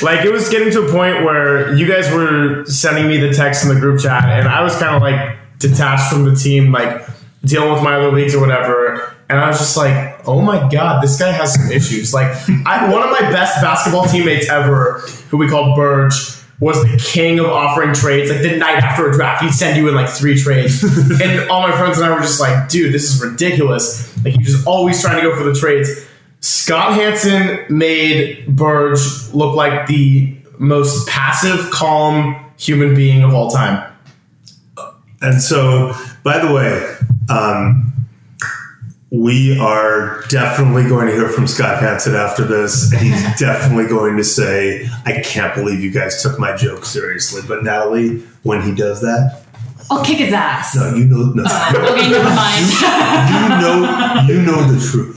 Like, it was getting to a point where you guys were sending me the text in the group chat, and I was kind of, like, detached from the team, like, dealing with my other leagues or whatever. And I was just like, oh, my God, this guy has some issues. Like, one of my best basketball teammates ever, who we called Burge, was the king of offering trades. Like, the night after a draft, he'd send you in like three trades. And all my friends and I were just like, dude, this is ridiculous. Like, he was always trying to go for the trades. Scott Hansen made Burge look like the most passive, calm human being of all time. And so, by the way, we are definitely going to hear from Scott Hansen after this. And he's definitely going to say, I can't believe you guys took my joke seriously. But Natalie, when he does that, I'll kick his ass. No. Okay, never mind. You know the truth.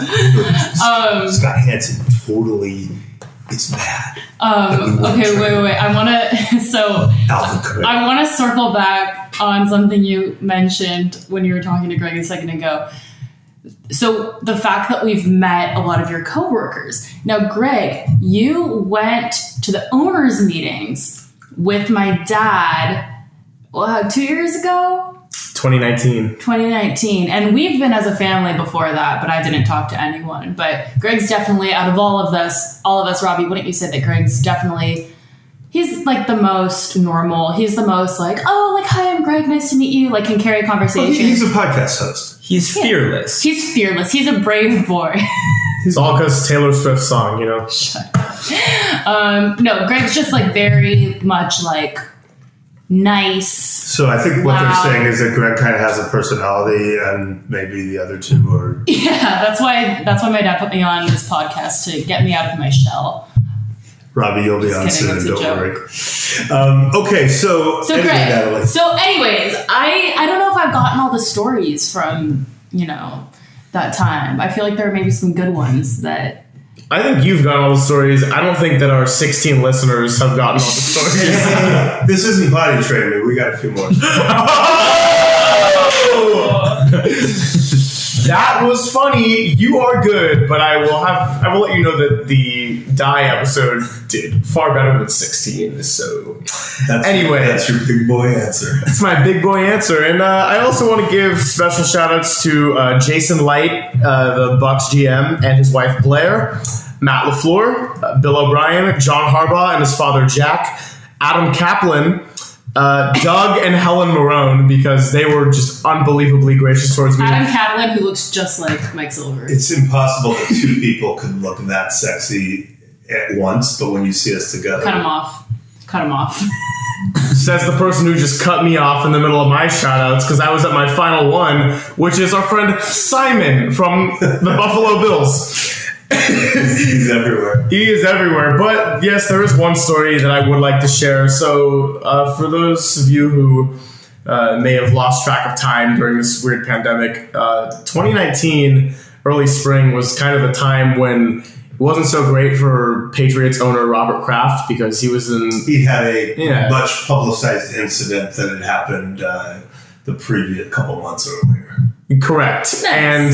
Scott Hansen totally is mad. Okay, wait. I want to circle back on something you mentioned when you were talking to Greg a second ago. So the fact that we've met a lot of your coworkers. Now, Greg, you went to the owners' meetings with my dad 2 years ago? 2019. And we've been as a family before that, but I didn't talk to anyone. But Greg's definitely, out of all of us, Robbie, wouldn't you say that Greg's definitely... He's, like, the most normal. He's the most, like, oh, like, hi, I'm Greg. Nice to meet you. Like, can carry a conversation. Well, he's a podcast host. He's fearless. He's a brave boy. It's all because Taylor Swift's song, you know? Shut up. No, Greg's just, like, very much, like, nice. So I think what they're saying is that Greg kind of has a personality, and maybe the other two are... Yeah, that's why my dad put me on this podcast, to get me out of my shell. Robbie, you'll be on soon, don't worry. So anyways, I don't know if I've gotten all the stories from, you know, that time. I feel like there are maybe some good ones that... I think you've gotten all the stories. I don't think that our 16 listeners have gotten all the stories. This isn't Potty Train Me. We got a few more. That was funny. You are good, but I will let you know that the Die episode did far better than 16. So that's your big boy answer. That's my big boy answer. And I also want to give special shout outs to Jason Light, the Bucks GM, and his wife Blair, Matt LaFleur, Bill O'Brien, John Harbaugh and his father Jack, Adam Kaplan, Doug and Helen Marone, because they were just unbelievably gracious towards me. Adam Kaplan, who looks just like Mike Silver. It's impossible that two people could look that sexy at once, but when you see us together... Cut him off. says the person who just cut me off in the middle of my shout-outs because I was at my final one, which is our friend Simon from the Buffalo Bills. He's everywhere. He is everywhere. But, yes, there is one story that I would like to share. So, for those of you who may have lost track of time during this weird pandemic, 2019, early spring, was kind of a time when it wasn't so great for Patriots owner Robert Kraft because he was in... He had a much publicized incident that had happened the previous couple months earlier. Correct. Nice. And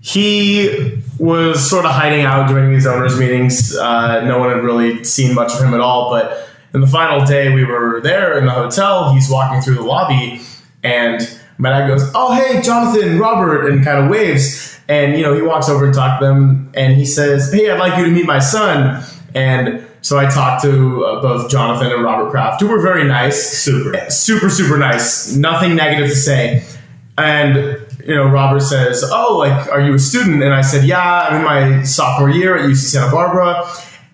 he was sort of hiding out during these owners' meetings. No one had really seen much of him at all. But in the final day we were there in the hotel, he's walking through the lobby and my dad goes, "Oh, hey, Jonathan, Robert," and kind of waves. And, you know, he walks over and talks to them, and he says, "Hey, I'd like you to meet my son." And so I talked to both Jonathan and Robert Kraft, who were very nice. Super nice. Nothing negative to say. And, you know, Robert says, "Oh, like, are you a student?" And I said, "Yeah, I'm in my sophomore year at UC Santa Barbara."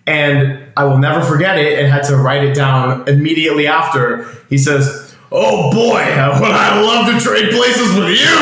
And I will never forget it and had to write it down immediately after. He says, "Oh, boy, would I love to trade places with you."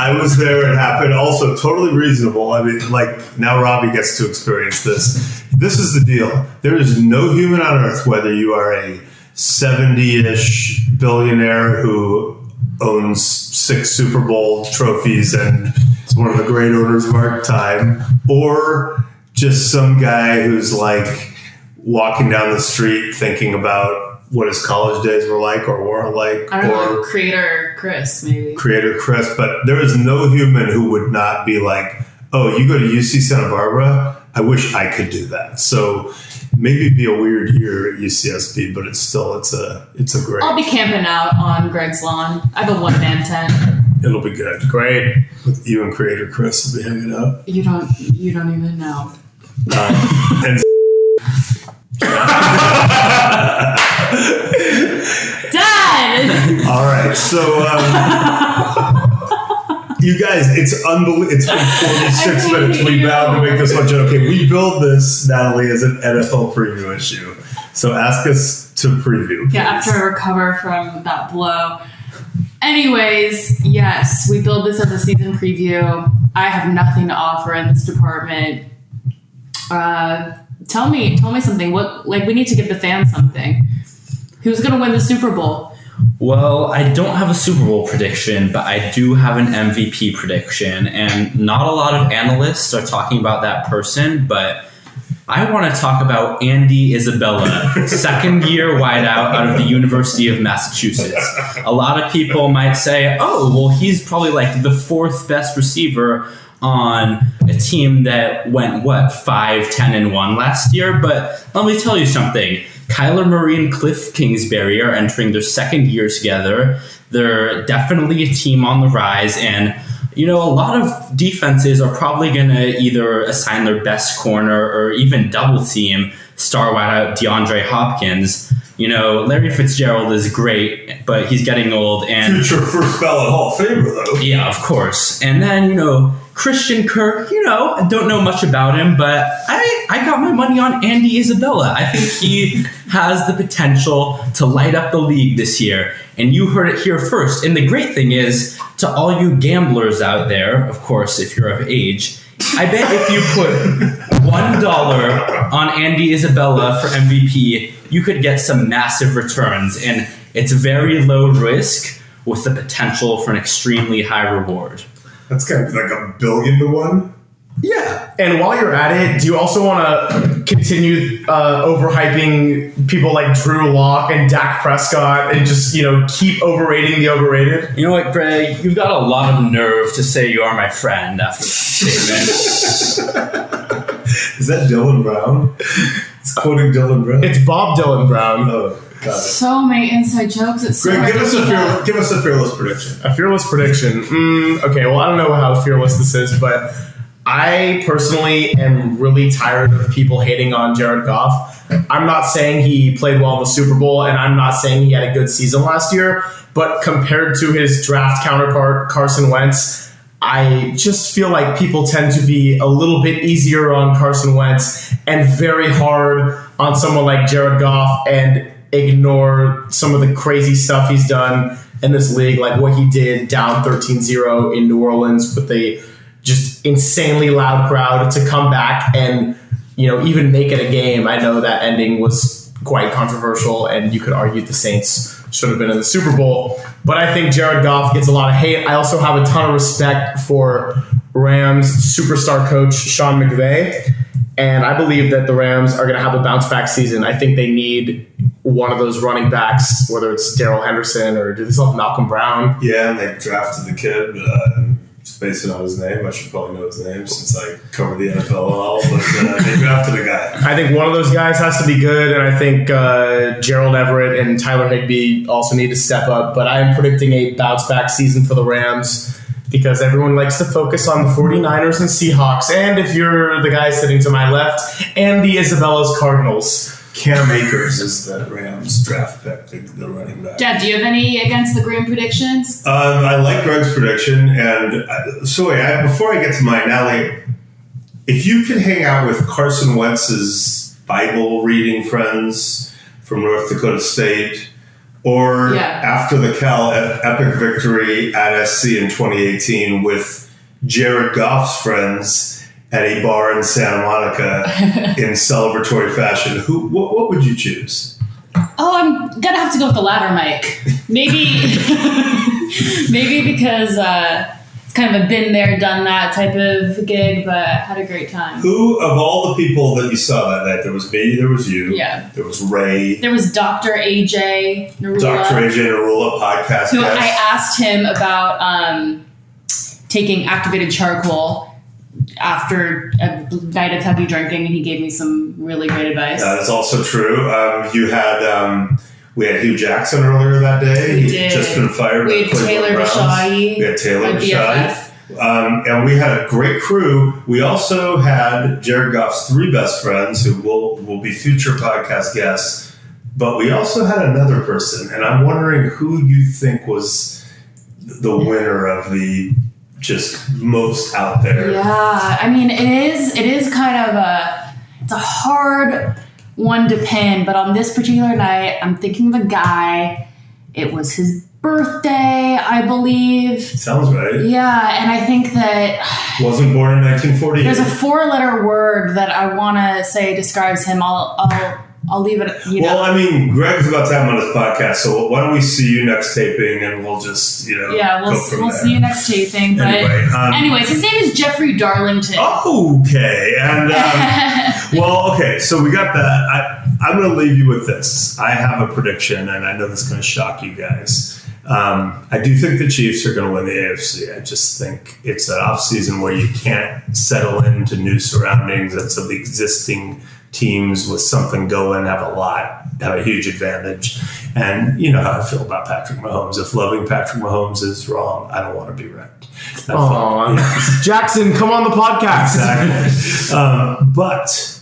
I was there. It happened. Also, totally reasonable. I mean, like, now Robbie gets to experience this. This is the deal. There is no human on earth, whether you are a 70-ish billionaire who owns 6 Super Bowl trophies and is one of the great owners of our time, or just some guy who's, like, walking down the street thinking about what his college days were like or were like. I don't know, Creator Chris, maybe. Creator Chris, but there is no human who would not be like, "Oh, you go to UC Santa Barbara? I wish I could do that." So maybe it'd be a weird year at UCSB, but it's still, it's a great... I'll be camping out on Greg's lawn. I have a one-man tent. It'll be good. Great. With you and Creator Chris will be hanging out. You don't even know. Done. All right, so you guys, it's unbelievable. It's been 46 minutes. We vowed to make this one joke. Okay, we build this, Natalie, as an NFL preview issue. So ask us to preview. Please. Yeah, after I recover from that blow. Anyways, yes, we build this as a season preview. I have nothing to offer in this department. Tell me something. What, like, we need to give the fans something. Who's going to win the Super Bowl? Well, I don't have a Super Bowl prediction, but I do have an MVP prediction. And not a lot of analysts are talking about that person, but I want to talk about Andy Isabella, second-year wideout out of the University of Massachusetts. A lot of people might say, "Oh, well, he's probably like the fourth best receiver on a team that went, 5-10-1 last year." But let me tell you something. Kyler Murray and Cliff Kingsbury are entering their second year together. They're definitely a team on the rise. And, you know, a lot of defenses are probably going to either assign their best corner or even double team star wideout DeAndre Hopkins. You know, Larry Fitzgerald is great, but he's getting old. And future first ballot Hall of Famer, though. Yeah, of course. And then, you know, Christian Kirk, you know, I don't know much about him, but I got my money on Andy Isabella. I think he has the potential to light up the league this year. And you heard it here first. And the great thing is, to all you gamblers out there, of course, if you're of age, I bet if you put $1 on Andy Isabella for MVP, you could get some massive returns. And it's very low risk with the potential for an extremely high reward. That's kind of like 1,000,000,000 to 1. Yeah. And while you're at it, do you also want to continue overhyping people like Drew Lock and Dak Prescott and just, you know, keep overrating the overrated? You know what, Greg? You've got a lot of nerve to say you are my friend after that statement. Is that Dylan Brown? It's quoting Dylan Brown. It's Bob Dylan Brown. Oh. So many inside jokes. It's Greg, so give us a fearless prediction. A fearless prediction. Okay, well, I don't know how fearless this is, but I personally am really tired of people hating on Jared Goff. I'm not saying he played well in the Super Bowl, and I'm not saying he had a good season last year, but compared to his draft counterpart, Carson Wentz, I just feel like people tend to be a little bit easier on Carson Wentz and very hard on someone like Jared Goff, and ignore some of the crazy stuff he's done in this league, like what he did down 13-0 in New Orleans with a just insanely loud crowd to come back and, you know, even make it a game. I know that ending was quite controversial, and you could argue the Saints should have been in the Super Bowl. But I think Jared Goff gets a lot of hate. I also have a ton of respect for Rams superstar coach Sean McVay, and I believe that the Rams are going to have a bounce-back season. I think they need one of those running backs, whether it's Darrell Henderson or do they still have Malcolm Brown? Yeah, and they drafted the kid, just based on his name. I should probably know his name since I cover the NFL all, but they drafted a guy. I think one of those guys has to be good, and I think Gerald Everett and Tyler Higbee also need to step up. But I am predicting a bounce-back season for the Rams, because everyone likes to focus on the 49ers and Seahawks, and if you're the guy sitting to my left, and the Isabella's Cardinals. Cam Akers is the Rams draft pick, the running back. Jeff, do you have any against the Graham predictions? I like Greg's prediction, and before I get to mine, Allie, if you could hang out with Carson Wentz's Bible reading friends from North Dakota State, or after the Cal epic victory at SC in 2018 with Jared Goff's friends at a bar in Santa Monica in celebratory fashion, what would you choose? Oh, I'm going to have to go with the latter, Mike. Maybe because it's kind of a been there, done that type of gig, but had a great time. Who, of all the people that you saw that night, there was me, there was you, there was Ray. There was Dr. A.J. Narula. Dr. A.J. Narula, podcast guest. I asked him about taking activated charcoal after a night of heavy drinking, and he gave me some really great advice. That's also true. We had Hugh Jackson earlier that day. We did. He'd just been fired by the Cleveland Browns. We had Taylor Bisciotti. And we had a great crew. We also had Jared Goff's three best friends who will be future podcast guests. But we also had another person, and I'm wondering who you think was the winner of the just most out there. Yeah, I mean, it is kind of it's a hard one to pin, but on this particular night, I'm thinking of a guy. It was his birthday, I believe. Sounds right. Yeah, and I think that wasn't born in 1948. There's a four-letter word that I want to say describes him. I'll leave it. I mean, Greg's about to have him on his podcast, so why don't we see you next taping, and we'll just we'll see you next taping. But anyways, his name is Jeffrey Darlington. Okay, and. Well, okay, so we got that. I'm going to leave you with this. I have a prediction, and I know this is going to shock you guys. I do think the Chiefs are going to win the AFC. I just think it's that offseason where you can't settle into new surroundings, and so the existing teams with something going have a huge advantage. And you know how I feel about Patrick Mahomes. If loving Patrick Mahomes is wrong, I don't want to be right. Jackson, come on the podcast. Exactly. But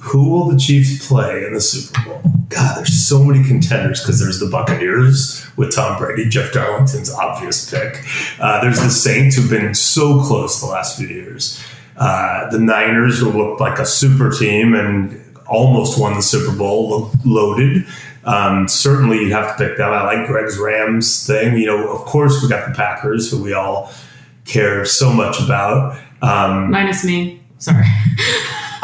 who will the Chiefs play in the Super Bowl? God, there's so many contenders, because there's the Buccaneers with Tom Brady, Jeff Darlington's obvious pick. There's the Saints, who've been so close the last few years. The Niners, who looked like a super team and almost won the Super Bowl, loaded. Certainly you'd have to pick them. I like Greg's Rams thing. You know, of course we got the Packers, who we all care so much about. Minus me. Sorry.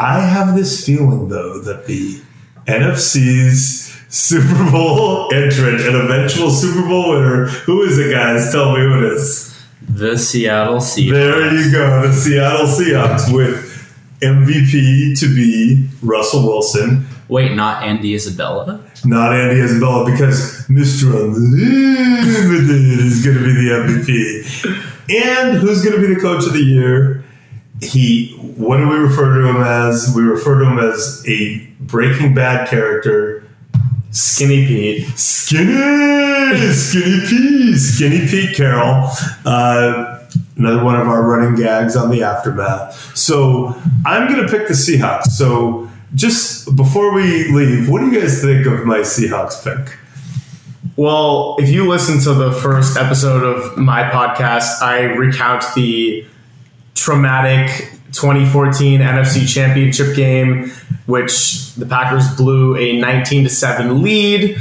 I have this feeling, though, that the NFC's Super Bowl entrant and eventual Super Bowl winner, who is it, guys? Tell me who it is. The Seattle Seahawks. There you go. The Seattle Seahawks, with MVP to be Russell Wilson. Wait, not Andy Isabella? Not Andy Isabella, because Mr. Unlimited is going to be the MVP. And who's going to be the coach of the year? What do we refer to him as? We refer to him as a Breaking Bad character. Skinny Pete. Skinny Pete Carroll. Another one of our running gags on the aftermath. So I'm going to pick the Seahawks. So just before we leave, what do you guys think of my Seahawks pick? Well, if you listen to the first episode of my podcast, I recount the traumatic 2014 NFC Championship game, which the Packers blew a 19-7 lead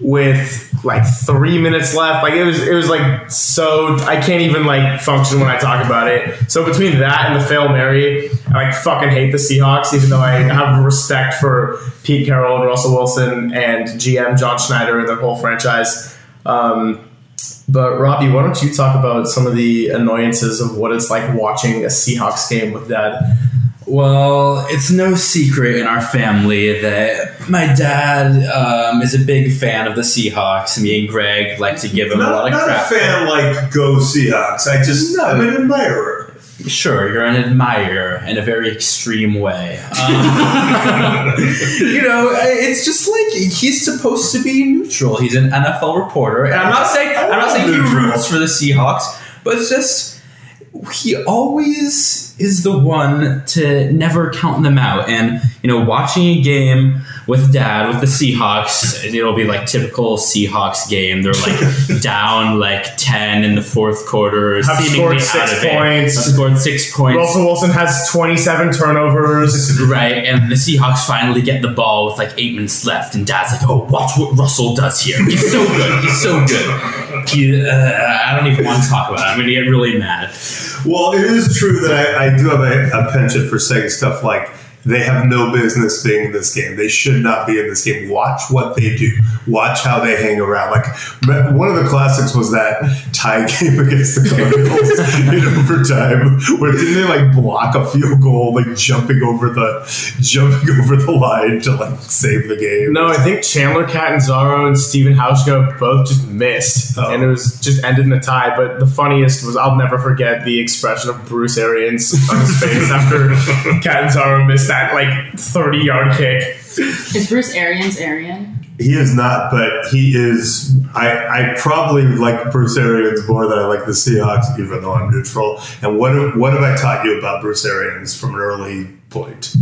with like 3 minutes left. Like it was like, so I can't even like function when I talk about it. So between that and the Fail Mary, I like fucking hate the Seahawks, even though I have respect for Pete Carroll and Russell Wilson and GM John Schneider and their whole franchise. But Robbie, why don't you talk about some of the annoyances of what it's like watching a Seahawks game with Dad? Well, it's no secret in our family that my dad is a big fan of the Seahawks. Me and Greg like to give him a lot of crap. Not a fan like, go Seahawks. I'm an admirer. Sure, you're an admirer in a very extreme way. You know, it's just like he's supposed to be neutral. He's an NFL reporter. And I'm not saying he roots for the Seahawks, but it's just... he always is the one to never count them out. And, you know, watching a game with Dad, with the Seahawks, it'll be like typical Seahawks game. They're like down like 10 in the fourth quarter. Scored 6 points. Russell Wilson has 27 turnovers. Right. And the Seahawks finally get the ball with like 8 minutes left. And Dad's like, oh, watch what Russell does here. He's so good. He's so good. I don't even want to talk about it. I'm going to get really mad. Well, it is true that I do have a penchant for saying stuff like, they have no business being in this game. They should not be in this game. Watch what they do. Watch how they hang around. Like, one of the classics was that tie game against the Cardinals in overtime, where didn't they like block a field goal, like jumping over the line to like save the game? No, I think Chandler Catanzaro and Steven Hauschka both just missed, and it was just ended in a tie. But the funniest was, I'll never forget the expression of Bruce Arians on his face after Catanzaro missed that like 30-yard kick. Is Bruce Arians Aryan? He is not, but he is. I probably like Bruce Arians more than I like the Seahawks, even though I'm neutral. And what have I taught you about Bruce Arians from an early point?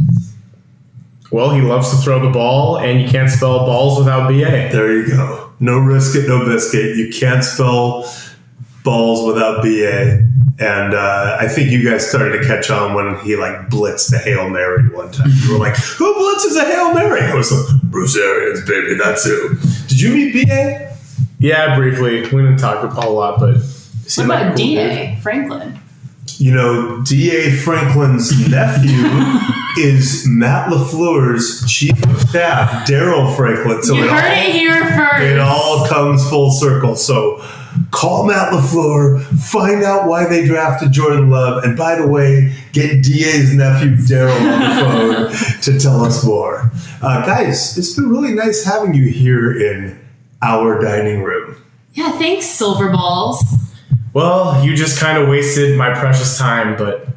Well, he loves to throw the ball, and you can't spell balls without BA. There you go. No risk it, no biscuit. You can't spell balls without BA. And I think you guys started to catch on when he like blitzed the Hail Mary one time. You were like, who blitzes a Hail Mary? I was like, Bruce Arians, baby, that's who. Did you meet B.A.? Yeah, briefly. We didn't talk about Paul a lot, but... What about cool D.A. Franklin? You know, D.A. Franklin's nephew is Matt LaFleur's chief of staff, Daryl Franklin. So you heard it here first. It all comes full circle, so... Call Matt LaFleur, find out why they drafted Jordan Love, and by the way, get DA's nephew Daryl on the phone to tell us more. Guys, it's been really nice having you here in our dining room. Yeah, thanks, Silver Balls. Well, you just kind of wasted my precious time, but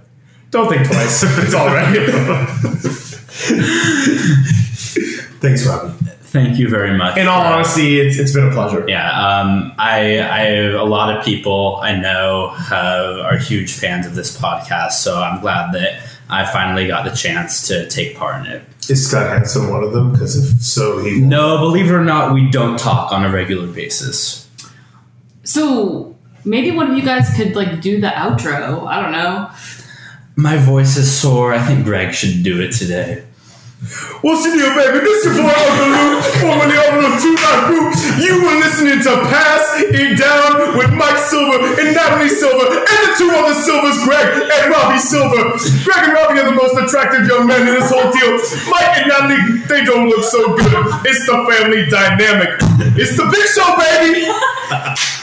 don't think twice. It's all right. Thanks, Robbie. Thank you very much. In all honesty, it's been a pleasure. Yeah, a lot of people I know are huge fans of this podcast, so I'm glad that I finally got the chance to take part in it. Is Scott Hanson one of them? Because if so, he won't. No, believe it or not, we don't talk on a regular basis. So maybe one of you guys could like do the outro. I don't know. My voice is sore. I think Greg should do it today. What's in here, baby? This is your boy Uncle Luke, formerly of Two Live Crew. You are listening to Pass It Down with Mike Silver and Natalie Silver and the two other Silvers, Greg and Robbie Silver. Greg and Robbie are the most attractive young men in this whole deal. Mike and Natalie, they don't look so good. It's the family dynamic. It's the big show, baby.